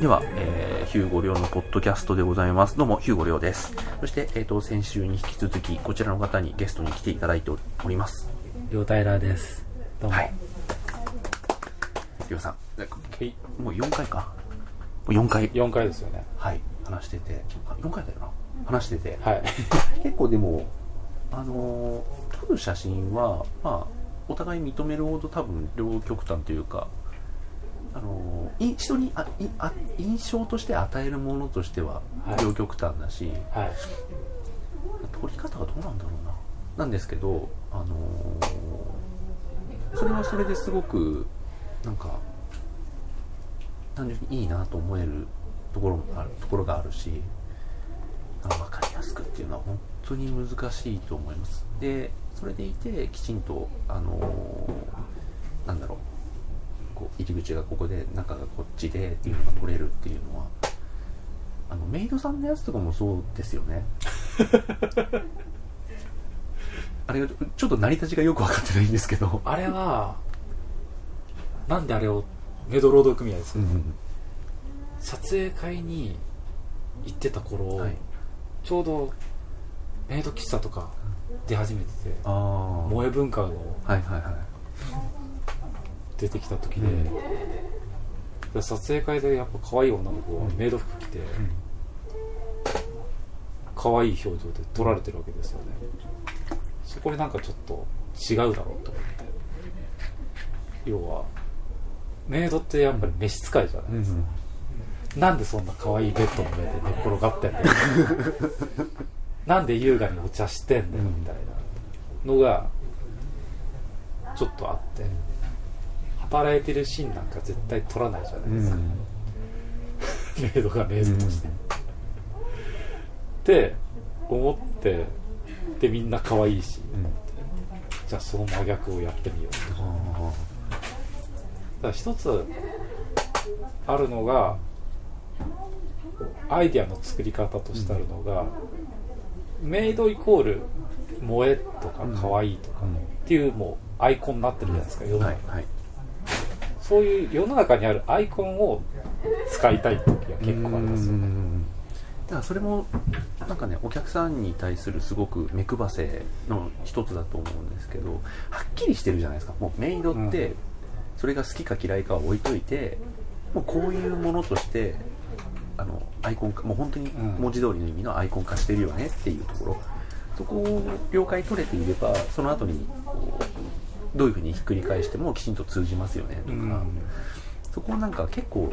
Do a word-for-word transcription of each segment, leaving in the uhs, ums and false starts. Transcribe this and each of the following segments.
では、えー、ヒューゴリョウのポッドキャストでございます。どうも、ヒューゴリョウです。そして、えっと、先週に引き続き、こちらの方にゲストに来ていただいております。リョウタイラーです。どうも。はい。リョウさん、もうよんかいか。もうよんかい。よんかいですよね。はい。話してて。よんかいだよな。話してて。はい。結構でも、あのー、撮る写真は、まあ、お互い認めるほど多分両極端というか、あのー、人にあいあ印象として与えるものとしては両極端だし、はいはい、撮り方はどうなんだろうななんですけど、あのー、それはそれですごくなんか単純にいいなと思えるところもあるところがあるし、分かりやすくっていうのは本当に難しいと思います。でそれでいてきちんと、あのー、なんだろう、こう入り口がここで中がこっちでっていうのが取れるっていうのは、あのメイドさんのやつとかもそうですよね。あれがちょっと成り立ちがよく分かってないんですけど、あれはなんであれをメイド労働組合ですか、うんうん、撮影会に行ってた頃、はい、ちょうどメイド喫茶とか出始めてて、あ萌え文化の、はいはいはい、出てきた時で、うん、撮影会でやっぱ可愛い女の子がメイド服着て、うん、可愛い表情で撮られてるわけですよね。そこでなんかちょっと違うだろうと思って、要はメイドってやっぱり召使いじゃないですか、うんうん、なんでそんな可愛いベッドの上で寝っ転がってんだよなんで優雅にお茶してんだよみたいなのがちょっとあって、働いてるシーンなんか絶対撮らないじゃないですか、うん、メイドがメイドとして、うん、って思って、でみんな可愛いし、うん、じゃあその真逆をやってみようと、うん、だから一つあるのがアイディアの作り方としてあるのが、うん、メイドイコール萌えとか可愛いとか、うん、っていうもうアイコンになってるじゃないですか、世の中に、はいはい、そういう世の中にあるアイコンを使いたい時は結構ありますよね。うん、だからそれもなんかね、お客さんに対するすごく目配せの一つだと思うんですけど、はっきりしてるじゃないですか。もうメイドってそれが好きか嫌いかは置いといて、もうこういうものとしてあのアイコン化、もう本当に文字通りの意味のアイコン化してるよねっていうところ、そこを了解取れていれば、その後にこうどういうふうにひっくり返してもきちんと通じますよねとか、うん、そこをなんか結構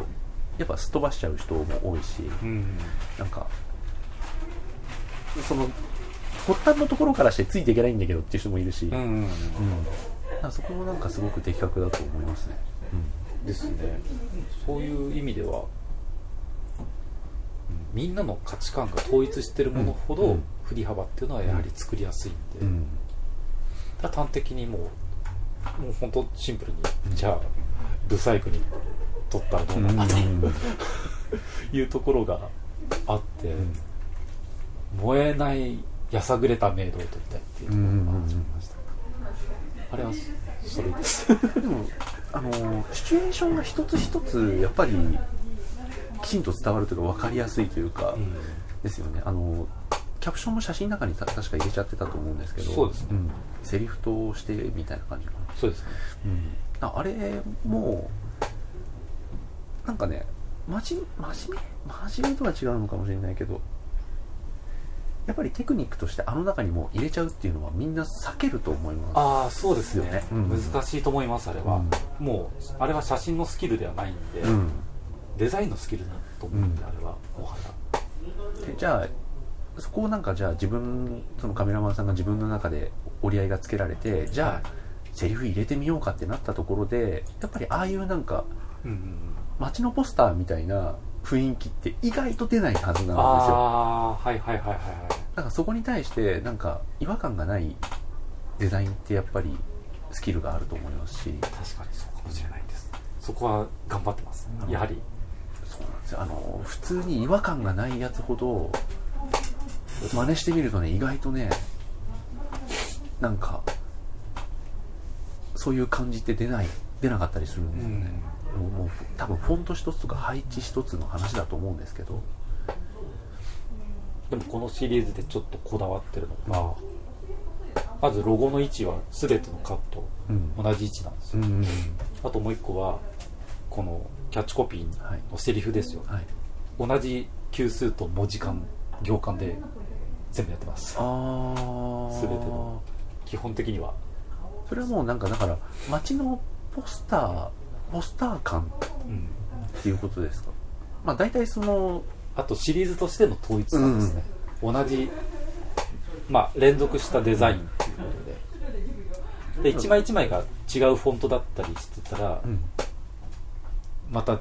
やっぱすっ飛ばしちゃう人も多いし、うん、なんかその発端のところからしてついていけないんだけどっていう人もいるし、うんうんうん、だそこもなんかすごく的確だと思いますね、うん、ですね。そういう意味ではみんなの価値観が統一してるものほど振り幅っていうのはやはり作りやすいんで、うんうん、だ端的にもうもう本当シンプルに、じゃあブサイクに撮ったらどうなんだと、うん、いうところがあって、うん、燃えないやさぐれたメイドを撮りたいっていうところが始めました、うんうんうん、あれはそれですでもあのシチュエーションが一つ一つやっぱりきちんと伝わるというか分かりやすいというか、うん、ですよね。あのキャプションも写真の中に確か入れちゃってたと思うんですけど、そうですね、うん、セリフとしてみたいな感じかな。そうですね、うん、あ, あれもなんかね、真面目真面目とは違うのかもしれないけど、やっぱりテクニックとしてあの中にも入れちゃうっていうのはみんな避けると思います。ああ、そうですよね、うんうん、難しいと思います。あれは、うん、もうあれは写真のスキルではないんで、うん、デザインのスキルだと思うんで、うん、あれはもはやじゃあそこをなんかじゃあ自分そのカメラマンさんが自分の中で折り合いがつけられて、じゃあセリフ入れてみようかってなったところで、やっぱりああいうなんか、うんうん、街のポスターみたいな雰囲気って意外と出ないはずなんですよ。ああ、はいはいはいはい、だからそこに対してなんか違和感がないデザインってやっぱりスキルがあると思いますし、確かにそうかもしれないです。そこは頑張ってます、うん、やはりそうなんですよ。あの普通に違和感がないやつほど真似してみるとね、意外とね、なんかそういう感じって出ない出なかったりするんですよね、うん、もう多分フォント一つとか配置一つの話だと思うんですけど、でもこのシリーズでちょっとこだわってるのが、まずロゴの位置は全てのカット、うん、同じ位置なんですよ、うんうん、あともう一個はこのキャッチコピーのセリフですよ、はいはい、同じ級数と文字間行間で全部やってます。あ全ての基本的にはそれはもうなんかだから街のポスターポスター感っていうことですか、うん、まあ大体そのあとシリーズとしての統一感ですね、うん、同じまあ連続したデザインっていうことで、で一枚一枚が違うフォントだったりしてたら、うん、また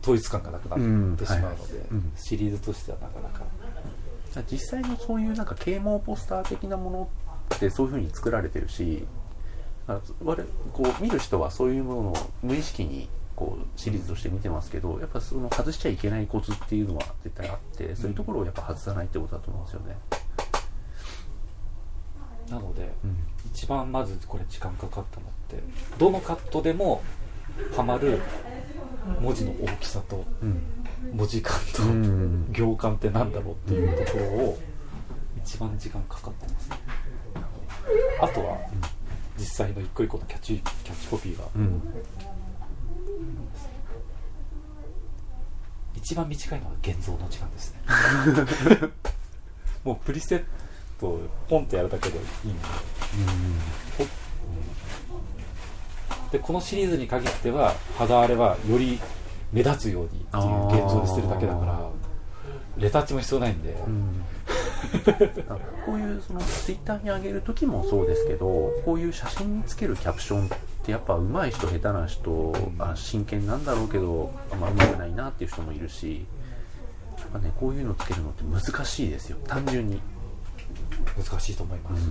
統一感がなくなってしまうので、うんはいうん、シリーズとしてはなかなか、うん、実際のそういうなんか啓蒙ポスター的なものってそういう風に作られてるし、我こう見る人はそういうものを無意識にこうシリーズとして見てますけど、やっぱその外しちゃいけないコツっていうのは絶対あって、そういうところをやっぱ外さないってことだと思うんですよね、うん、なので、うん、一番まずこれ時間かかったのってどのカットでもはまる文字の大きさと、うん、文字間と、うん、行間ってなんだろうっていうところを一番時間かかってます、ね、あとは、うん実際の一個一個のキャッチ、キャッチコピーが、うん、一番短いのは現像の時間ですねもうプリセットをポンってやるだけでいいので、うん、でこのシリーズに限っては肌荒れはより目立つようにっていう現像にするだけだからレタッチも必要ないんで、うんこういうそのツイッターに上げる時もそうですけど、こういう写真につけるキャプションってやっぱ上手い人下手な人、あ真剣なんだろうけどあんま上手くないなっていう人もいるし、やっぱねこういうのつけるのって難しいですよ。単純に難しいと思います、う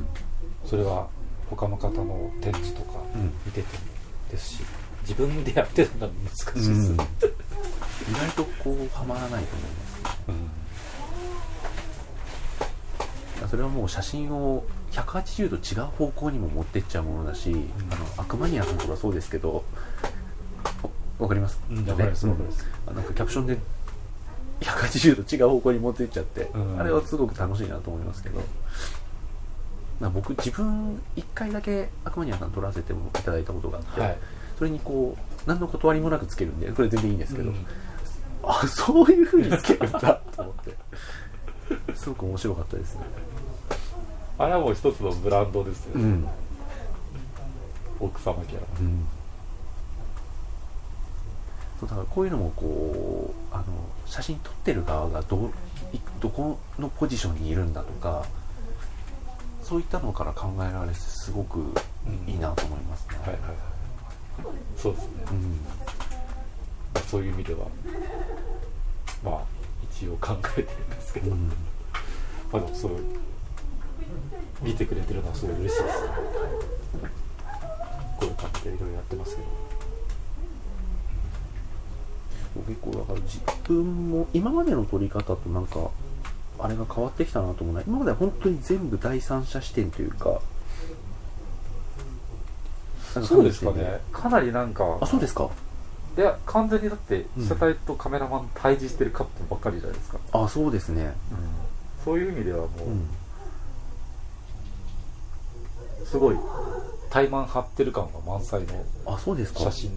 ん、それは他の方の展示とか見ててもですし、自分でやってるのは難しいです、うん、意外とこうはまらないと思います、うんそれはもう写真をひゃくはちじゅうど違う方向にも持ってっちゃうものだし、うん、あのアクマニアさんとかそうですけど、わかります、うん、だからね、そうです、うん、なんかキャプションでひゃくはちじゅうど違う方向に持っていっちゃって、うん、あれはすごく楽しいなと思いますけど、うん、僕自分いっかいだけアクマニアさん撮らせてもいただいたことがあって、はい、それにこう何の断りもなくつけるんでこれ全然いいんですけど、うん、あそういう風につけるんだと思ってすごく面白かったですね。あれはもう一つのブランドですよね、うん、奥様キャラ、うん、そうだからこういうのもこうあの写真撮ってる側が ど, どこのポジションにいるんだとかそういったのから考えられてすごくいいなと思いますね、うん、はいはいはいそうですね、うん、そういう意味ではまあ一応考えてるんですけど、うん、まあでもそう見てくれてるのはすごい嬉しいです、ね、こういう感じでいろいろやってますけど、結構だから自分も今までの撮り方となんかあれが変わってきたなと思うな。今までは本当に全部第三者視点というか、なんかそうですかね、かなりなんかあそうですか、いや完全にだって被写体とカメラマン対峙してるカットばっかりじゃないですか、うん、あそうですね、うん、そういう意味ではもう、うんすごい対マン張ってる感が満載の写真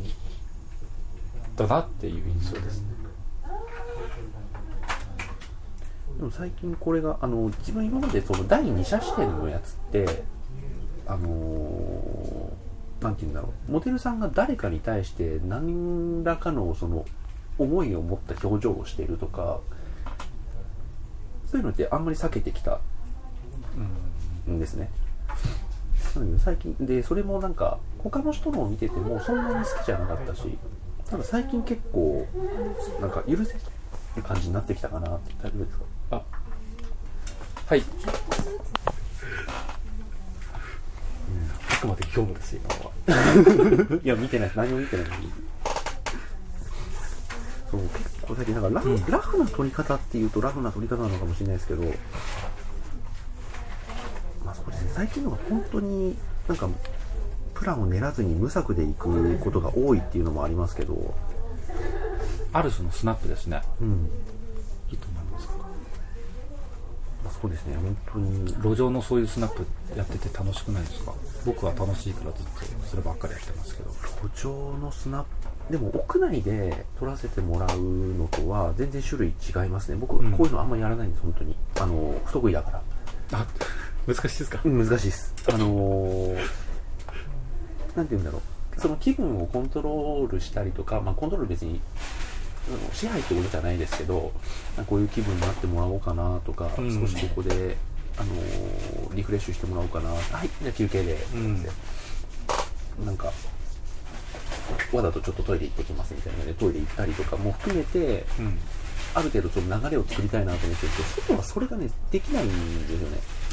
だなっていう印象ですね。でも最近これがあの自分今までその第二者視点のやつってあのなんていうんだろう、モデルさんが誰かに対して何らかのその思いを持った表情をしているとかそういうのってあんまり避けてきたんですね、うん最近でそれもなんか他の人のを見ててもそんなに好きじゃなかったし、ただ最近結構なんか許せる感じになってきたかなって。大丈夫ですか？あはい、うん、あくまで業務ですよ今は。いや見てない、何も見てない。そう結構最近なんかラフ、うん、ラフな撮り方っていうとラフな撮り方なのかもしれないですけど、最近のは本当になんかプランを練らずに無策で行くことが多いっていうのもありますけど、アルスのスナップですね、うん、いいと思いますか。そうですね、本当に路上のそういうスナップやってて楽しくないですか。僕は楽しいからずっとそればっかりやってますけど。路上のスナップでも屋内で撮らせてもらうのとは全然種類違いますね。僕、うん、こういうのあんまりやらないんです。本当にあの不得意だから。あ、難しいですか。うん、難しいです。あのー、なんていうんだろう、その気分をコントロールしたりとか、まあ、コントロール別に支配ってことじゃないですけど、こういう気分になってもらおうかなとか、うん、少しここで、あのー、リフレッシュしてもらおうかな、はい、じゃあ休憩で、うん、なんかわざとちょっとトイレ行ってきますみたいなのでトイレ行ったりとかも含めて、うん、ある程度ちょっと流れを作りたいなと思ってるけど、外はそれがねできないんです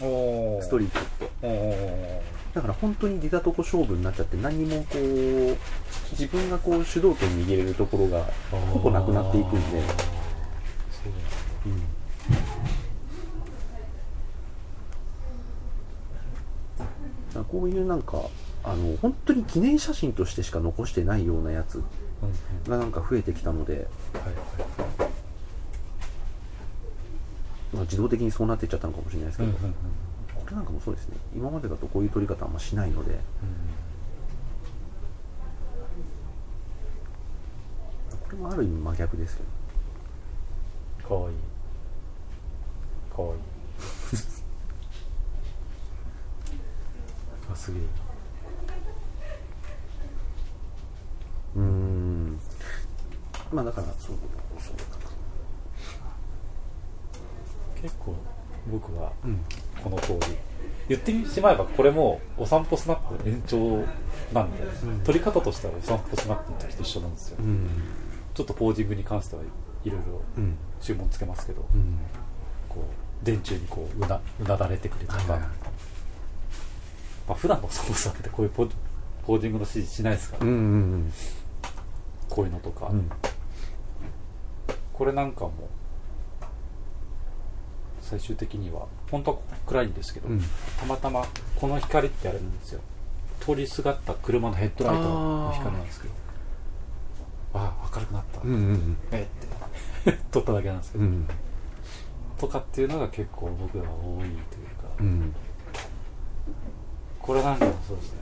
よね、おストリートって。えーだから本当に出たとこ勝負になっちゃって、何もこう自分がこう主導権握れるところがほぼなくなっていくんで、そう、うん、だからこういうなんかあの本当に記念写真としてしか残してないようなやつがなんか増えてきたので、はいはい、まあ、自動的にそうなっていっちゃったのかもしれないですけど、うんうんうん、なんかもそうですね。今までだとこういう撮り方あんましないので、うん、これもある意味真逆ですけど、かわいいかわいいあ、すげえ。うーん、まあだからそうそうだな。結構僕は、うん、この通り言ってしまえばこれもお散歩スナップ延長なんで、うん、撮り方としてはお散歩スナップの時と一緒なんですよ、うん、ちょっとポージングに関してはいろいろ注文つけますけど、うん、こう電柱にこう う, なうなだれてくるとか、はいはい、まあ、普段の散歩スナップってこういう ポ, ポージングの指示しないですから、うんうんうん、こういうのとか、うん、これなんかも最終的には本当は暗いんですけど、うん、たまたまこの光ってあれなんですよ、通りすがった車のヘッドライトの光なんですけど、ああ明るくなった、うんうんうん、えって撮っただけなんですけど、うん、とかっていうのが結構僕らは多いというか、うん、これなんかそうですね、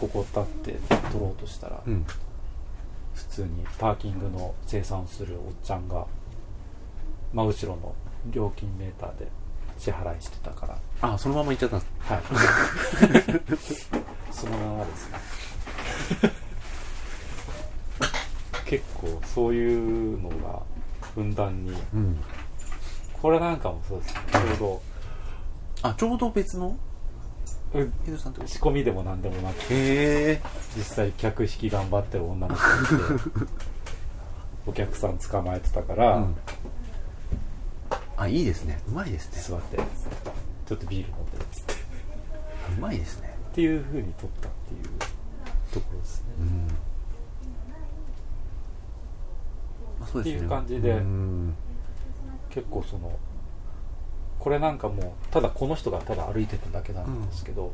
ここ立って撮ろうとしたら、うん、普通にパーキングの生産をするおっちゃんが真後ろの料金メーターで支払いしてたから、ああそのまま行っちゃったんですか。はいそのままですね結構そういうのがふんだんに、うん、これなんかもそうですね、ちょうどあちょうど別の仕込みでもなんでもなく、へ実際客引き頑張ってる女の子でお客さん捕まえてたから、うん、あ、いいですね、うまいですね、座ってちょっとビール飲んでるっつってうまいですねっていう風に撮ったっていうところですね、うん、まあ、そうですねっていう感じで、うん、結構そのこれなんかもうただこの人がただ歩いてただけなんですけど、うん、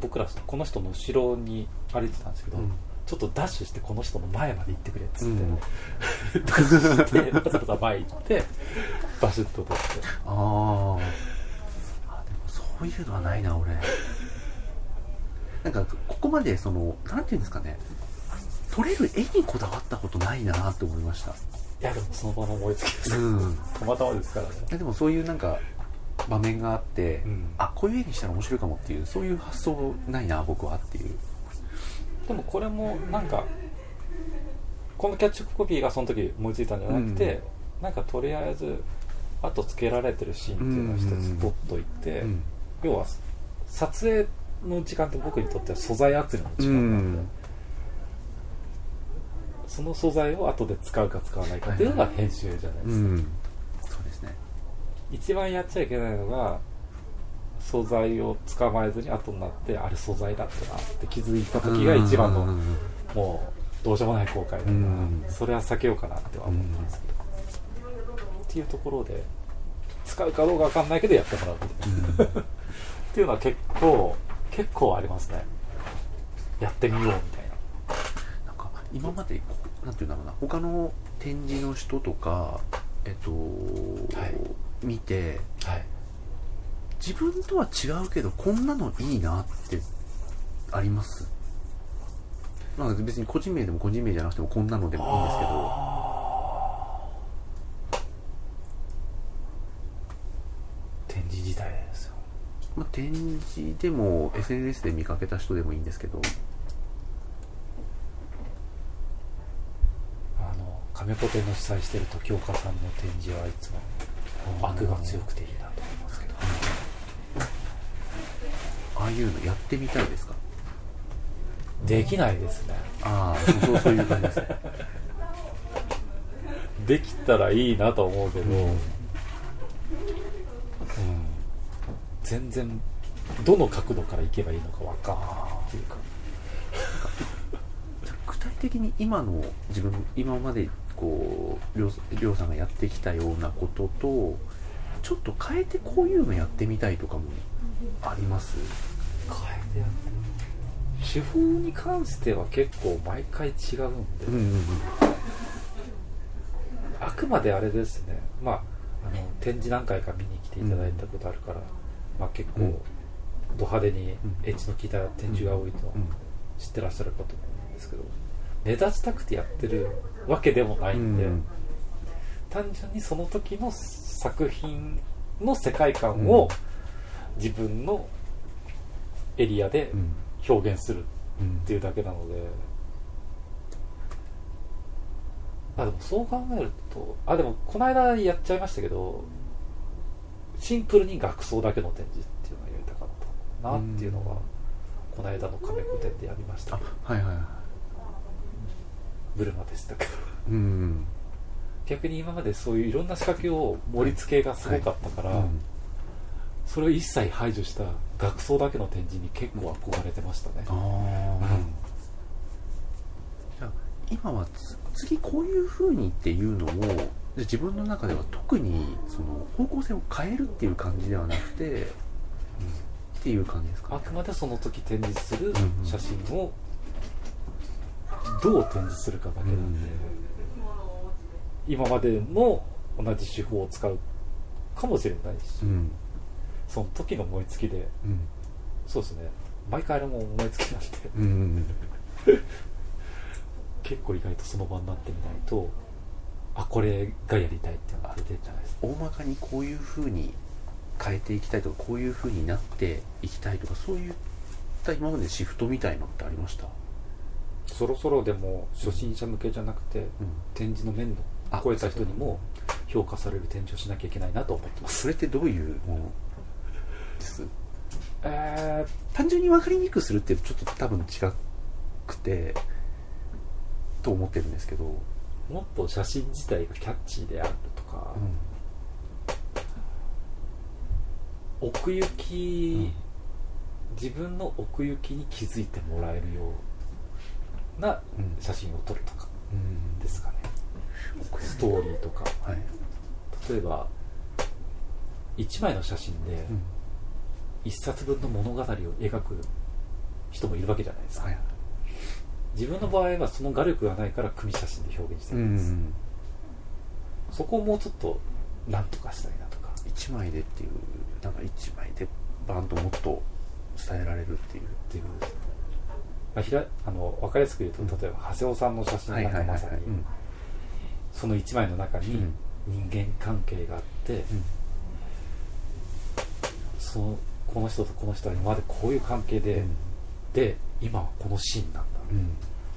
僕らこの人の後ろに歩いてたんですけど、うん、ちょっとダッシュしてこの人の前まで行ってくれっつって、うん、ダッシュしてバタバタ前行ってバシッと撮って、ああでもそういうのはないな俺なんかここまでそのなんていうんですかね、撮れる絵にこだわったことないなって思いました。いやでもその場の思いつきです、うん、たまたまですからね。でもそういうなんか場面があって、うん、あこういう絵にしたら面白いかもっていう、そういう発想ないな僕はっていう。でもこれもなんかこのキャッチコピーがその時思いついたんじゃなくて、うん、なんかとりあえず後つけられてるシーンっていうのを一つ取っといて、うんうん、要は撮影の時間って僕にとっては素材集めの時間なんで、うん、その素材を後で使うか使わないかっていうのが編集じゃないですか、うんうん、そうですね。一番やっちゃいけないのが素材を捕まえずに後になってあれ素材だったなって気づいた時が一番のもうどうしようもない後悔だから、うん、それは避けようかなっては思ったんですけど、うん、っていうところで使うかどうか分かんないけどやってもらうっていう、うん、っていうのは結構結構ありますね。やってみようみたいな。なんか今までなんていうんだろうな、他の展示の人とか、えっとはい、見て、はい、自分とは違うけどこんなのいいなってあります？まあ、別に個人名でも個人名じゃなくてもこんなのでもいいんですけど。まあ、展示でも エスエヌエス で見かけた人でもいいんですけど、あの亀コテの主催してる時岡さんの展示はいつも悪が強くていいなと思いますけど、ああいうのやってみたいですか？できないですね。ああ、そう、そういう感じですね。できたらいいなと思うけど、うんうん、全然どの角度から行けばいいのかわかんないっていうか、具体的に今の自分今までこうりょう、りょうさんがやってきたようなこととちょっと変えてこういうのやってみたいとかもあります？変えてやって手法に関しては結構毎回違うんで、うんうんうん、あくまであれですね、まあ、あの展示何回か見に来ていただいたことあるから、うんまあ、結構ド派手にエッジの効いた展示が多いと知ってらっしゃるかと思うんですけど、目立ちたくてやってるわけでもないんで、単純にその時の作品の世界観を自分のエリアで表現するっていうだけなので、あでもそう考えると、あでもこの間やっちゃいましたけど、シンプルに学装だけの展示っていうのがやりたかったなっていうのが、この間のカメコ展でやりましたけど、はいはいはい、ブルマでしたけど、うん、逆に今までそういういろんな仕掛けを盛り付けがすごかったから、はいはいうん、それを一切排除した学装だけの展示に結構憧れてましたね。あ、うん、じゃあ今はつ次こういう風にっていうのを自分の中では特にその方向性を変えるっていう感じではなくて、うん、っていう感じですか、ね、あくまでその時展示する写真をどう展示するかだけなんで、うん、今までの同じ手法を使うかもしれないし、うん、その時の思いつきで、うん、そうですね、毎回あれも思いつきなんで、うん、結構意外とその場になってみないと、あ、これがやりたいっていうのが出てるじゃないですか。大まかにこういう風に変えていきたいとか、こういう風になっていきたいとか、そういった今までシフトみたいのってありました？そろそろでも初心者向けじゃなくて、うん、展示の面の超えた人にも評価される展示をしなきゃいけないなと思ってます。それってどういうものです？えー、単純に分かりにくくするってちょっと多分違くてと思ってるんですけど、もっと写真自体がキャッチーであるとか、うん、奥行き、うん、自分の奥行きに気づいてもらえるような写真を撮るとかですかね、うん、ストーリーとか、はい、例えばいちまいの写真でいっさつぶんの物語を描く人もいるわけじゃないですか、はい、自分の場合はその画力がないから組写真で表現してるんです、うんうん、そこをもうちょっとなんとかしたいなとか、いちまいでっていう、なんかいちまいでバーンともっと伝えられるっていうっていうことですね、まあ、ひらあの分かりやすく言うと、うん、例えば長谷尾さんの写真なんかまさにそのいちまいの中に人間関係があって、うん、そのこの人とこの人は今までこういう関係で、うん、で今はこのシーンなんだ、うん、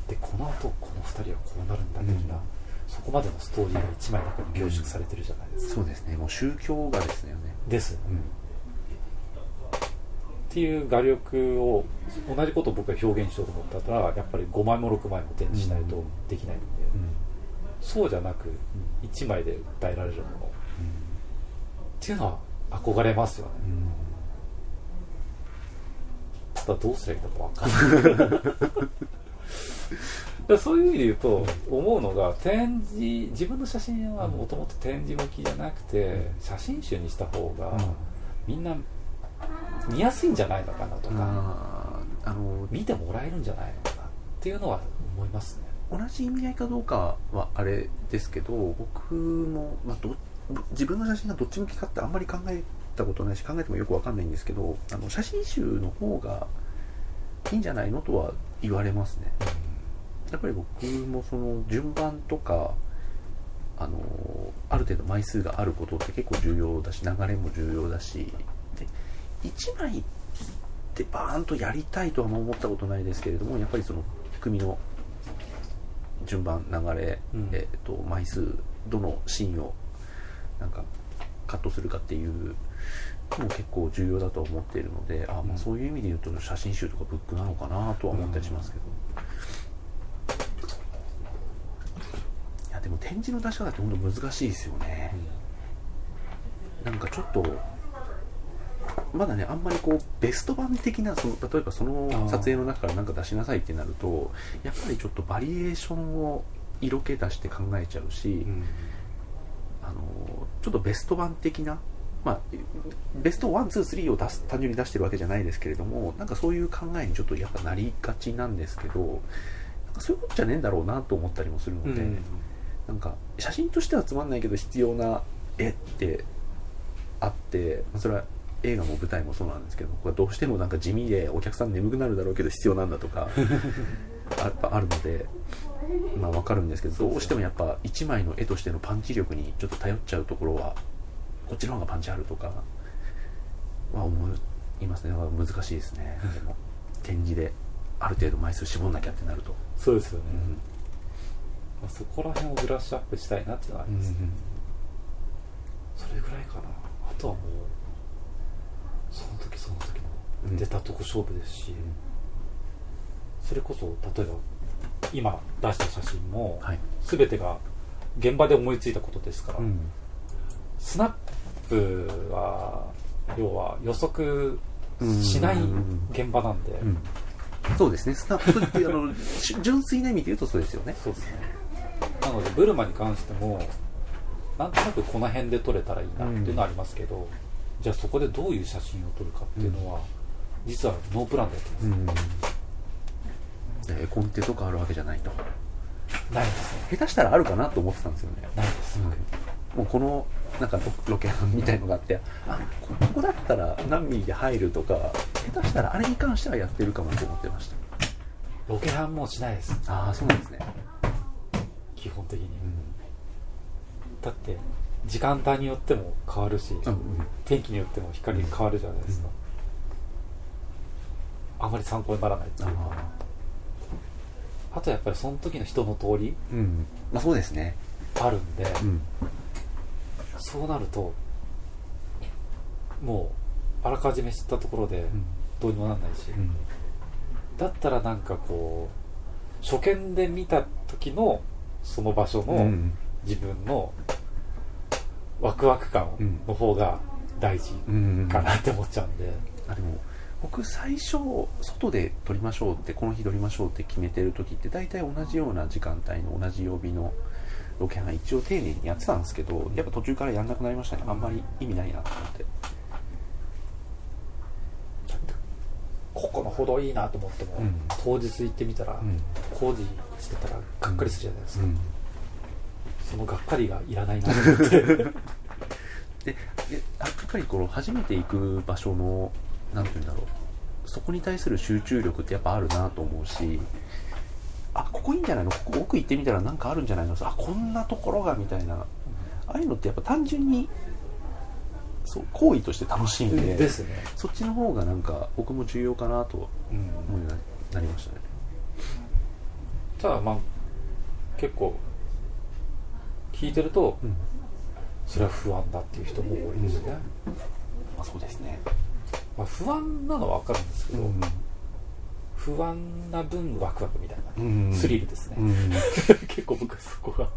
でこの後このふたりはこうなるんだみたいな、うん、そこまでのストーリーがいちまいの中に凝縮されてるじゃないですか、うん、そうですね、もう宗教画ですよねです、うん、っていう画力を同じことを僕が表現しようと思ったらやっぱりごまいもろくまいも展示しないとできないんで、うんうん、そうじゃなくいちまいで訴えられるもの、うん、っていうのは憧れますよね、うん、ただどうすればいいのか分かんないだそういう意味で言うと思うのが、展示自分の写真はもともと展示向きじゃなくて写真集にした方がみんな見やすいんじゃないのかなとか、あの見てもらえるんじゃないのかなっていうのは思いますね。同じ意味合いかどうかはあれですけど、僕も、まあ、ど自分の写真がどっち向きかってあんまり考えたことないし、考えてもよくわかんないんですけど、あの写真集の方がいいんじゃないのとは言われますね。やっぱり僕もその順番とか、あのある程度枚数があることって結構重要だし、流れも重要だし、でいちまいってバーンとやりたいとは思ったことないですけれども、やっぱりその組の順番、流れ、うん、えーと、枚数、どのシーンをなんかカットするかっていうのも結構重要だと思っているので、あ、まあ、そういう意味で言うと写真集とかブックなのかなとは思ったりしますけど、うん、いやでも展示の出し方って本当難しいですよね、うん、なんかちょっとまだね、あんまりこうベスト版的な、その例えばその撮影の中から何か出しなさいってなると、やっぱりちょっとバリエーションを色気出して考えちゃうし、うん、あのちょっとベスト版的な、まあ、ベストいちにさんを出す単純に出してるわけじゃないですけれども、なんかそういう考えにちょっとやっぱなりがちなんですけど、なんかそういうことじゃねえんだろうなと思ったりもするので、うん、なんか写真としてはつまんないけど必要な絵ってあって、それは映画も舞台もそうなんですけど、これどうしてもなんか地味でお客さん眠くなるだろうけど必要なんだとかやっぱあるので、まあ分かるんですけど、どうしてもやっぱいちまいの絵としてのパンチ力にちょっと頼っちゃうところは、こっちの方がパンチあるとかは思いますね。だから難しいですね。でも展示である程度枚数絞んなきゃってなると、そうですよね、うん、まあ、そこら辺をブラッシュアップしたいなっていうのはありますね、うんうん、それぐらいかな。あとはもうその時その時の出たとこ勝負ですし、うん、それこそ例えば今出した写真も、はい、全てが現場で思いついたことですから、うん、スナップは要は予測しない現場なんで、うんうんうん、そうですね、スナップっていうあの純粋な意味で言うとそうですよね。そうですね。なのでブルマに関してもなんとなくこの辺で撮れたらいいなっていうのはありますけど、うん、じゃあそこでどういう写真を撮るかっていうのは、うん、実はノープランでやってます、うんうん、でコンテとかあるわけじゃないと。ないですね。下手したらあるかなと思ってたんですよね。ないです、うん、もうこのなんかロケ班みたいのがあって、あ、ここだったら何ミリで入るとか、下手したらあれに関してはやってるかもと思ってました。ロケ班もしないです。ああ、そうなんですね。基本的に、うん、だって時間帯によっても変わるし、うん、天気によっても光が変わるじゃないですか、うん、あまり参考にならないっていうか、 あ, あとやっぱりその時の人の通り、うん、まあそうですね、あるんで、うん、そうなるともうあらかじめ知ったところでどうにもならないし、うん、だったらなんかこう初見で見た時のその場所の自分のワクワク感の方が大事かなって思っちゃうんで、うんうんうん、あでも僕最初外で撮りましょうって、この日撮りましょうって決めてる時って大体同じような時間帯の同じ曜日のロケハン一応丁寧にやってたんですけど、やっぱ途中からやんなくなりましたね。あんまり意味ないなと思って、ここの歩道いいなと思っても、うん、当日行ってみたら、うん、工事してたらがっかりするじゃないですか、うんうん、そのがっかりがいらないなってで、やっぱりこの初めて行く場所のなんていうんだろう、そこに対する集中力ってやっぱあるなと思うし、あ、ここいいんじゃないの、ここ奥行ってみたらなんかあるんじゃないの、あ、こんなところがみたいな、ああいうのってやっぱ単純にそう行為として楽しいんで、ですね、そっちの方がなんか僕も重要かなと思うようになりましたね。ただまあ結構聞いてると、うん、それは不安だっていう人も多いですね、うん、まあ、そうですね、まあ、不安なのは分かるんですけど、うん、不安な分ワクワクみたいな、うんうん、スリルですね、うんうん、結構僕そこが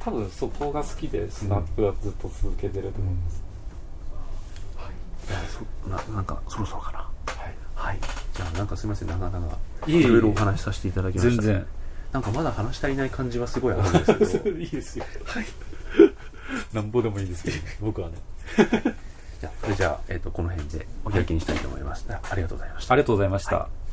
多分そこが好きでスナップはずっと続けてると思います、うん、はい、そ な, なんかそろそろかな、はい、はい、じゃあなんかすみません、長々いろいろお話しさせていただきました。全然なんかまだ話し足りない感じはすごいあるんですけどいいですよ、はい、なんぼでもいいですけど、ね、僕はねじゃあ、えーと、この辺でお開きにしたいと思います、はい、ありがとうございました。ありがとうございました、はい。